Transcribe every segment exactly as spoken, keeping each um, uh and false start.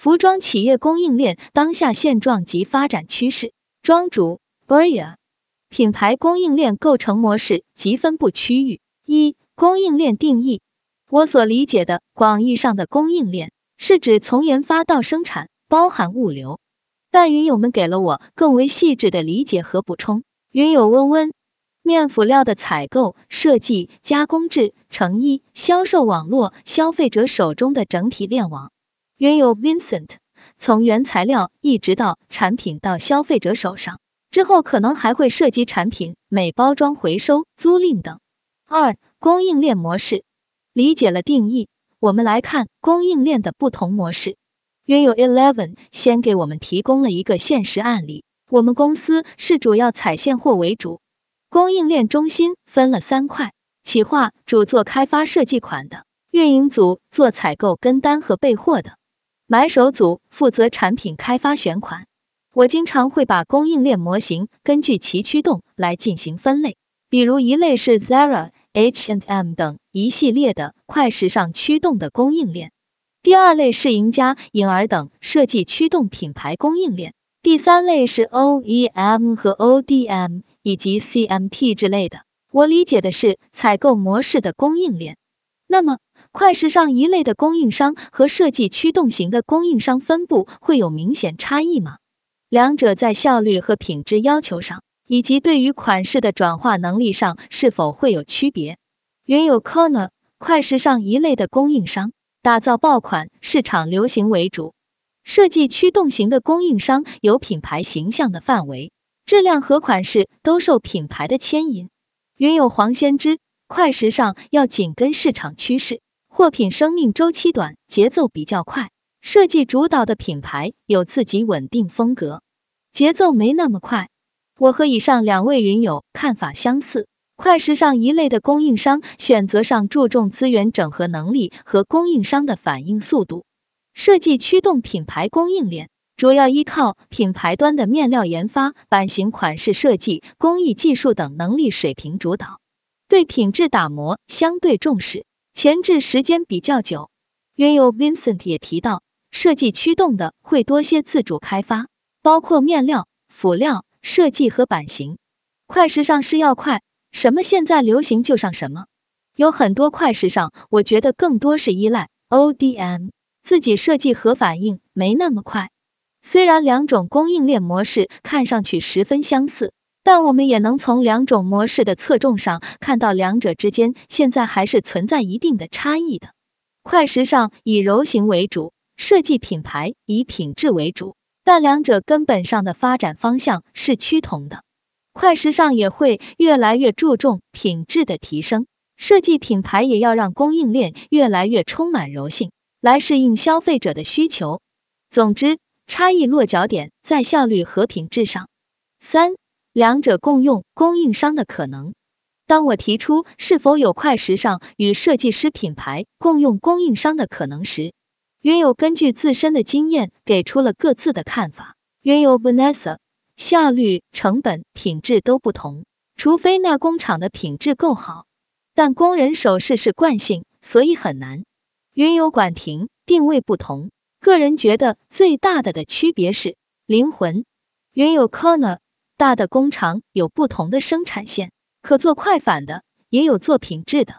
服装企业供应链当下现状及发展趋势。庄主 Boya 品牌供应链构成模式及分布区域。一、供应链定义。我所理解的广义上的供应链，是指从研发到生产，包含物流。但云友们给了我更为细致的理解和补充。云友温温，面辅料的采购、设计、加工制、成衣、销售网络、消费者手中的整体链网。云友 Vincent， 从原材料一直到产品到消费者手上，之后可能还会涉及产品每包装回收、租赁等。二、供应链模式。理解了定义，我们来看供应链的不同模式。云友 Eleven 先给我们提供了一个现实案例，我们公司是主要采现货为主。供应链中心分了三块，企划主做开发设计款的，运营组做采购跟单和备货的，买手组负责产品开发选款。我经常会把供应链模型根据其驱动来进行分类，比如一类是 Zara、H and M 等一系列的快时尚驱动的供应链，第二类是赢家、颖儿等设计驱动品牌供应链，第三类是 O E M 和 O D M。以及 C M T 之类的。我理解的是采购模式的供应链。那么快时尚一类的供应商和设计驱动型的供应商分布会有明显差异吗？两者在效率和品质要求上，以及对于款式的转化能力上是否会有区别？原有 Colonel， 快时尚一类的供应商打造爆款，市场流行为主。设计驱动型的供应商有品牌形象的范围，质量和款式都受品牌的牵引。云友黄先知，快时尚要紧跟市场趋势，货品生命周期短，节奏比较快。设计主导的品牌有自己稳定风格，节奏没那么快。我和以上两位云友看法相似，快时尚一类的供应商选择上注重资源整合能力和供应商的反应速度。设计驱动品牌供应链主要依靠品牌端的面料研发、版型、款式设计、工艺技术等能力水平主导，对品质打磨相对重视，前置时间比较久。原有 Vincent 也提到，设计驱动的会多些自主开发，包括面料、辅料、设计和版型。快时尚是要快，什么现在流行就上什么。有很多快时尚，我觉得更多是依赖 O D M， 自己设计和反应没那么快。虽然两种供应链模式看上去十分相似，但我们也能从两种模式的侧重上看到两者之间现在还是存在一定的差异的。快时尚以柔型为主，设计品牌以品质为主，但两者根本上的发展方向是趋同的。快时尚也会越来越注重品质的提升，设计品牌也要让供应链越来越充满柔性，来适应消费者的需求。总之，差异落脚点在效率和品质上。三、两者共用供应商的可能。当我提出是否有快时尚与设计师品牌共用供应商的可能时，云友根据自身的经验给出了各自的看法。云友 Vanessa， 效率、成本、品质都不同，除非那工厂的品质够好，但工人手势是惯性，所以很难。云友管庭，定位不同。个人觉得最大的的区别是灵魂。原有 Corner， 大的工厂有不同的生产线，可做快反的，也有做品质的。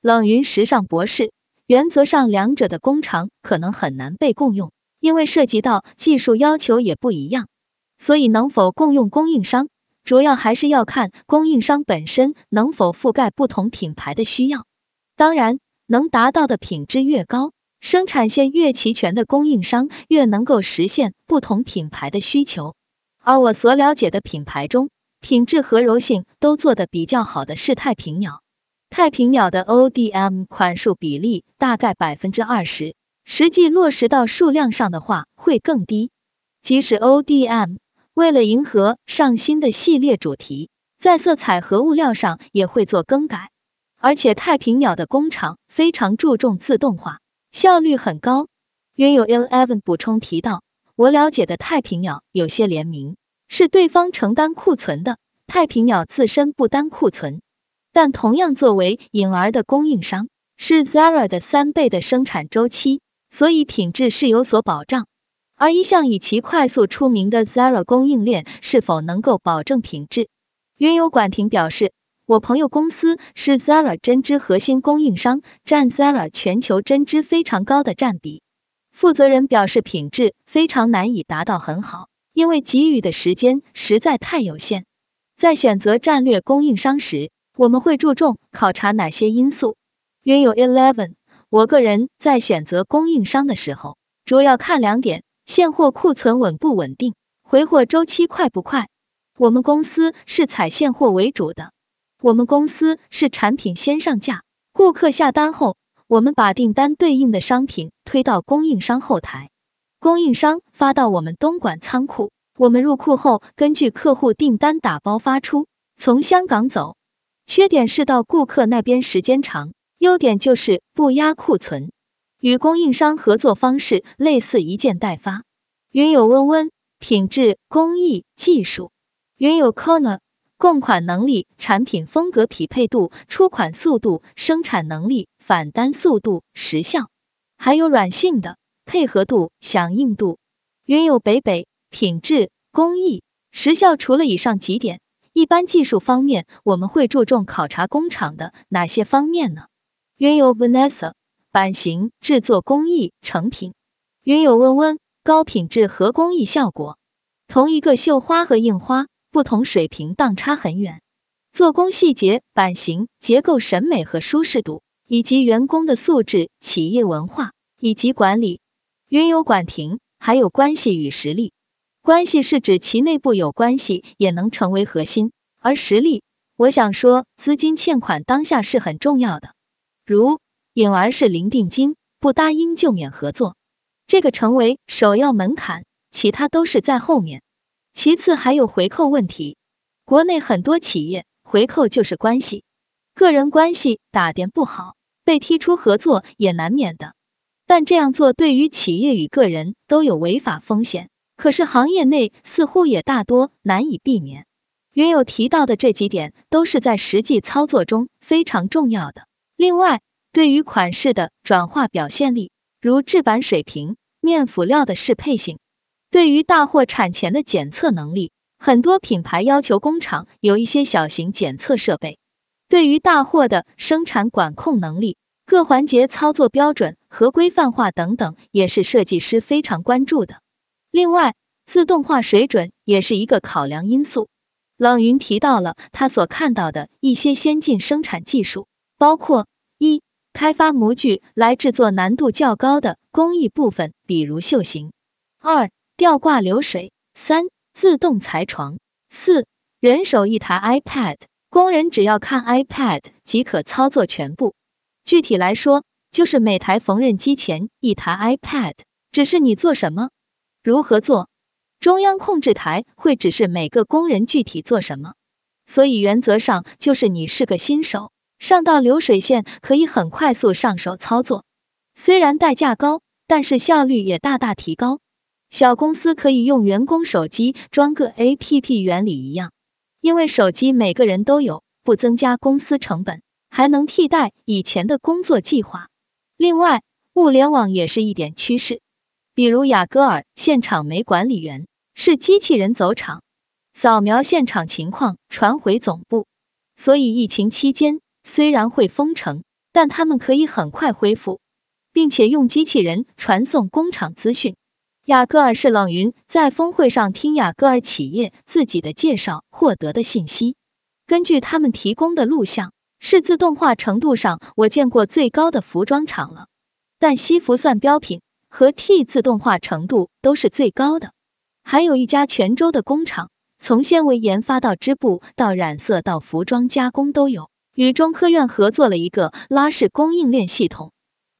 冷云时尚博士，原则上两者的工厂可能很难被共用，因为涉及到技术要求也不一样，所以能否共用供应商，主要还是要看供应商本身能否覆盖不同品牌的需要。当然，能达到的品质越高，生产线越齐全的供应商越能够实现不同品牌的需求。而我所了解的品牌中，品质和柔性都做得比较好的是太平鸟。太平鸟的 O D M 款数比例大概 百分之二十， 实际落实到数量上的话会更低。即使 O D M 为了迎合上新的系列主题，在色彩和物料上也会做更改。而且太平鸟的工厂非常注重自动化，效率很高。原有 Eleven 补充提到，我了解的太平鸟有些联名，是对方承担库存的，太平鸟自身不担库存。但同样作为颖儿的供应商，是 Zara 的三倍的生产周期，所以品质是有所保障。而一向以其快速出名的 Zara 供应链是否能够保证品质？原有管婷表示，我朋友公司是 Zara 针织核心供应商，占 Zara 全球针织非常高的占比。负责人表示，品质非常难以达到很好，因为给予的时间实在太有限。在选择战略供应商时，我们会注重考察哪些因素？原有 Eleven， 我个人在选择供应商的时候，主要看两点：现货库存稳不稳定，回货周期快不快。我们公司是采现货为主的，我们公司是产品先上架，顾客下单后，我们把订单对应的商品推到供应商后台，供应商发到我们东莞仓库，我们入库后根据客户订单打包发出，从香港走。缺点是到顾客那边时间长，优点就是不压库存。与供应商合作方式类似，一件代发。原有温温，品质、工艺、技术。原有 Colonel， 供款能力、产品风格匹配度、出款速度、生产能力、返单速度、时效，还有软性的配合度、响应度。原有北北，品质、工艺、时效。除了以上几点，一般技术方面我们会注重考察工厂的哪些方面呢？原有 Vanessa， 版型、制作工艺、成品。原有温温，高品质和工艺效果。同一个绣花和印花，不同水平档差很远。做工细节、版型、结构审美和舒适度，以及员工的素质、企业文化以及管理。原有管婷，还有关系与实力。关系是指其内部有关系也能成为核心，而实力，我想说资金欠款当下是很重要的，如颖儿是零定金，不答应就免合作，这个成为首要门槛，其他都是在后面。其次还有回扣问题，国内很多企业回扣就是关系，个人关系打点不好，被踢出合作也难免的，但这样做对于企业与个人都有违法风险。可是行业内似乎也大多难以避免。原有提到的这几点都是在实际操作中非常重要的。另外，对于款式的转化表现力，如制版水平、面辅料的适配性，对于大货产前的检测能力，很多品牌要求工厂有一些小型检测设备。对于大货的生产管控能力、各环节操作标准和规范化等等，也是设计师非常关注的。另外，自动化水准也是一个考量因素。冷云提到了他所看到的一些先进生产技术，包括一、开发模具来制作难度较高的工艺部分，比如绣型；二、吊挂流水；三、自动裁床；四、人手一台 iPad， 工人只要看 iPad 即可操作全部。具体来说，就是每台缝纫机前一台 iPad， 只是你做什么？如何做？中央控制台会指示每个工人具体做什么，所以原则上就是你是个新手，上到流水线可以很快速上手操作，虽然代价高，但是效率也大大提高。小公司可以用员工手机装个 A P P 原理一样，因为手机每个人都有，不增加公司成本，还能替代以前的工作计划。另外，物联网也是一点趋势。比如雅戈尔现场没管理员，是机器人走场，扫描现场情况传回总部。所以疫情期间虽然会封城，但他们可以很快恢复，并且用机器人传送工厂资讯。雅戈尔是冷云在峰会上听雅戈尔企业自己的介绍获得的信息。根据他们提供的录像，是自动化程度上我见过最高的服装厂了，但西服算标品和 T 自动化程度都是最高的。还有一家泉州的工厂，从纤维研发到织布到染色到服装加工都有，与中科院合作了一个拉式供应链系统，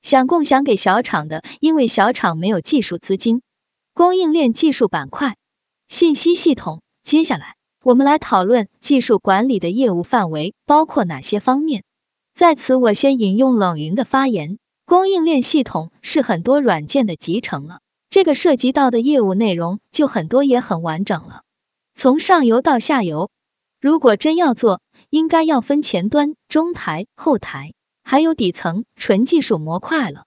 想共享给小厂的，因为小厂没有技术资金。供应链技术板块，信息系统。接下来我们来讨论技术管理的业务范围包括哪些方面。在此我先引用冷云的发言，供应链系统是很多软件的集成了，这个涉及到的业务内容就很多也很完整了，从上游到下游。如果真要做，应该要分前端、中台、后台，还有底层纯技术模块了。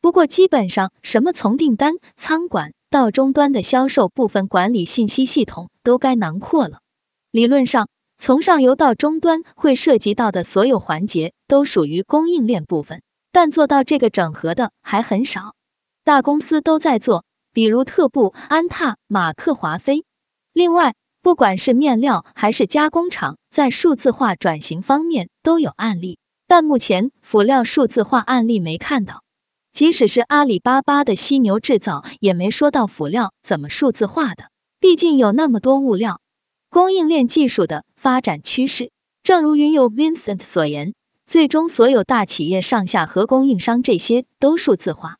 不过基本上什么从订单、仓管、到终端的销售部分管理信息系统都该囊括了。理论上，从上游到终端会涉及到的所有环节都属于供应链部分，但做到这个整合的还很少。大公司都在做，比如特步、安踏、马克华菲。另外，不管是面料还是加工厂，在数字化转型方面都有案例，但目前辅料数字化案例没看到。即使是阿里巴巴的犀牛制造也没说到辅料怎么数字化的，毕竟有那么多物料。供应链技术的发展趋势，正如云友 Vincent 所言，最终所有大企业上下和供应商这些都数字化，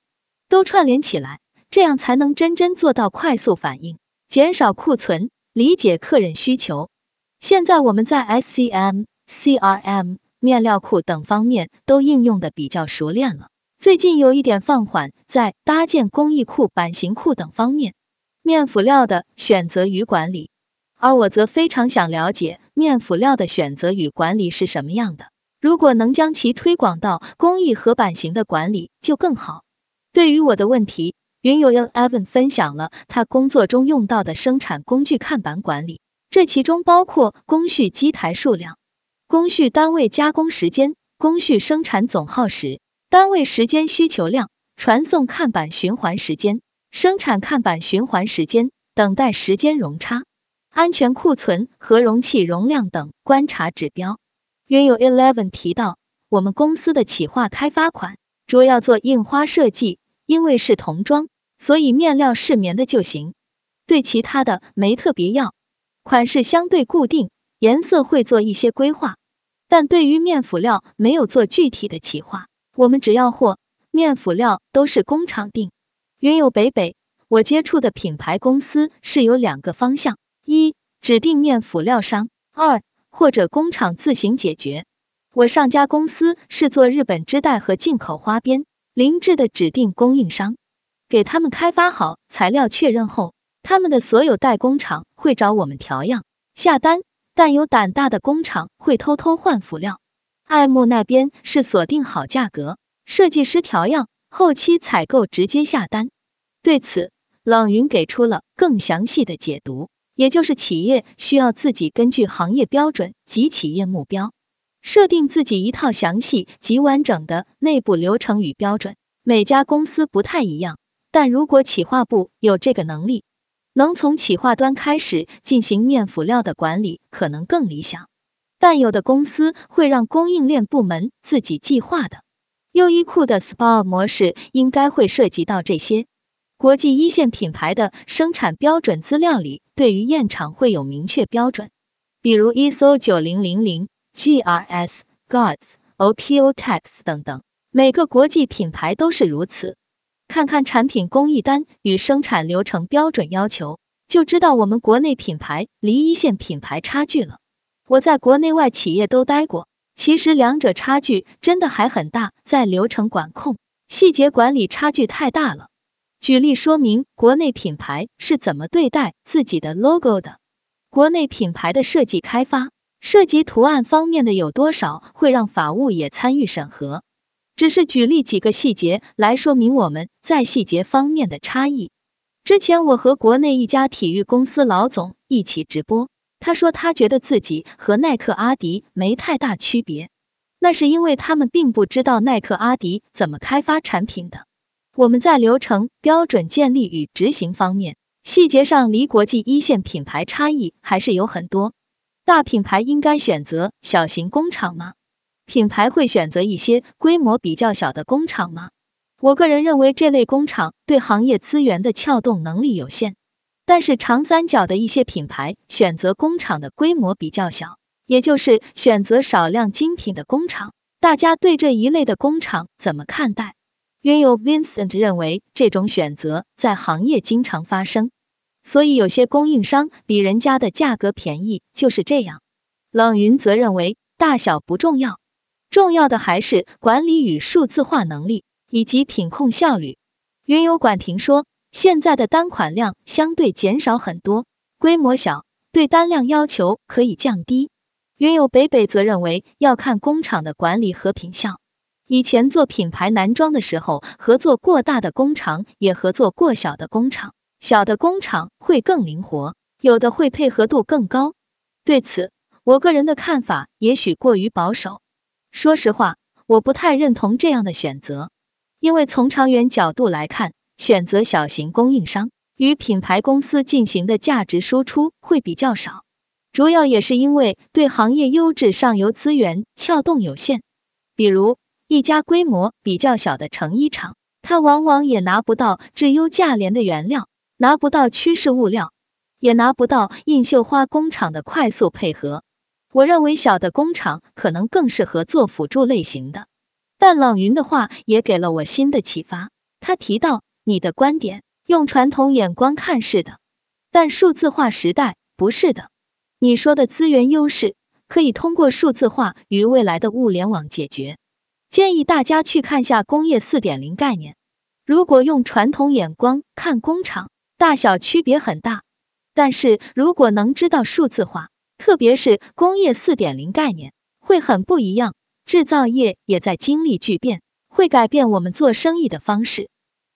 都串联起来，这样才能真真做到快速反应，减少库存，理解客人需求。现在我们在 S C M、C R M、面料库等方面都应用的比较熟练了。最近有一点放缓，在搭建工艺库、版型库等方面，面辅料的选择与管理。而我则非常想了解面辅料的选择与管理是什么样的，如果能将其推广到工艺和版型的管理就更好。对于我的问题，云友 Eleven 分享了他工作中用到的生产工具看板管理，这其中包括工序机台数量、工序单位加工时间、工序生产总耗时、单位时间需求量、传送看板循环时间、生产看板循环时间、等待时间容差、安全库存和容器容量等观察指标。原有 Eleven 提到，我们公司的企划开发款主要做印花设计，因为是童装，所以面料是棉的就行，对其他的没特别要。款式相对固定，颜色会做一些规划，但对于面辅料没有做具体的企划。我们只要货，面辅料都是工厂定。原有北北，我接触的品牌公司是有两个方向：一、指定面辅料商；二、或者工厂自行解决。我上家公司是做日本织带和进口花边零制的指定供应商，给他们开发好材料确认后，他们的所有代工厂会找我们调样下单，但有胆大的工厂会偷偷换辅料。爱慕那边是锁定好价格，设计师调样，后期采购直接下单。对此，冷云给出了更详细的解读，也就是企业需要自己根据行业标准及企业目标，设定自己一套详细及完整的内部流程与标准。每家公司不太一样，但如果企划部有这个能力，能从企划端开始进行面辅料的管理，可能更理想。但有的公司会让供应链部门自己计划的，优衣库的 S P A 模式应该会涉及到这些。国际一线品牌的生产标准资料里对于验厂会有明确标准，比如 I S O 九零零零、G R S、G O T S、Oeko-Tex 等等，每个国际品牌都是如此。看看产品工艺单与生产流程标准要求，就知道我们国内品牌离一线品牌差距了。我在国内外企业都待过，其实两者差距真的还很大，在流程管控、细节管理差距太大了。举例说明国内品牌是怎么对待自己的 logo 的。国内品牌的设计开发、涉及图案方面的有多少会让法务也参与审核。只是举例几个细节来说明我们在细节方面的差异。之前我和国内一家体育公司老总一起直播，他说他觉得自己和耐克阿迪没太大区别，那是因为他们并不知道耐克阿迪怎么开发产品的。我们在流程、标准建立与执行方面，细节上离国际一线品牌差异还是有很多。大品牌应该选择小型工厂吗？品牌会选择一些规模比较小的工厂吗？我个人认为这类工厂对行业资源的撬动能力有限。但是长三角的一些品牌选择工厂的规模比较小，也就是选择少量精品的工厂。大家对这一类的工厂怎么看待？原有 Vincent 认为这种选择在行业经常发生，所以有些供应商比人家的价格便宜就是这样。冷云则认为大小不重要，重要的还是管理与数字化能力以及品控效率。原有管婷说，现在的单款量相对减少很多，规模小，对单量要求可以降低。原有北北则认为要看工厂的管理和品效。以前做品牌男装的时候，合作过大的工厂也合作过小的工厂，小的工厂会更灵活，有的会配合度更高。对此，我个人的看法也许过于保守。说实话，我不太认同这样的选择，因为从长远角度来看，选择小型供应商与品牌公司进行的价值输出会比较少，主要也是因为对行业优质上游资源撬动有限。比如一家规模比较小的成衣厂，它往往也拿不到质优价廉的原料，拿不到趋势物料，也拿不到印绣花工厂的快速配合。我认为小的工厂可能更适合做辅助类型的。但朗云的话也给了我新的启发，他提到你的观点用传统眼光看是的，但数字化时代不是的。你说的资源优势可以通过数字化与未来的物联网解决。建议大家去看下工业 四点零 概念。如果用传统眼光看工厂，大小区别很大。但是如果能知道数字化，特别是工业 四点零 概念，会很不一样。制造业也在经历巨变，会改变我们做生意的方式。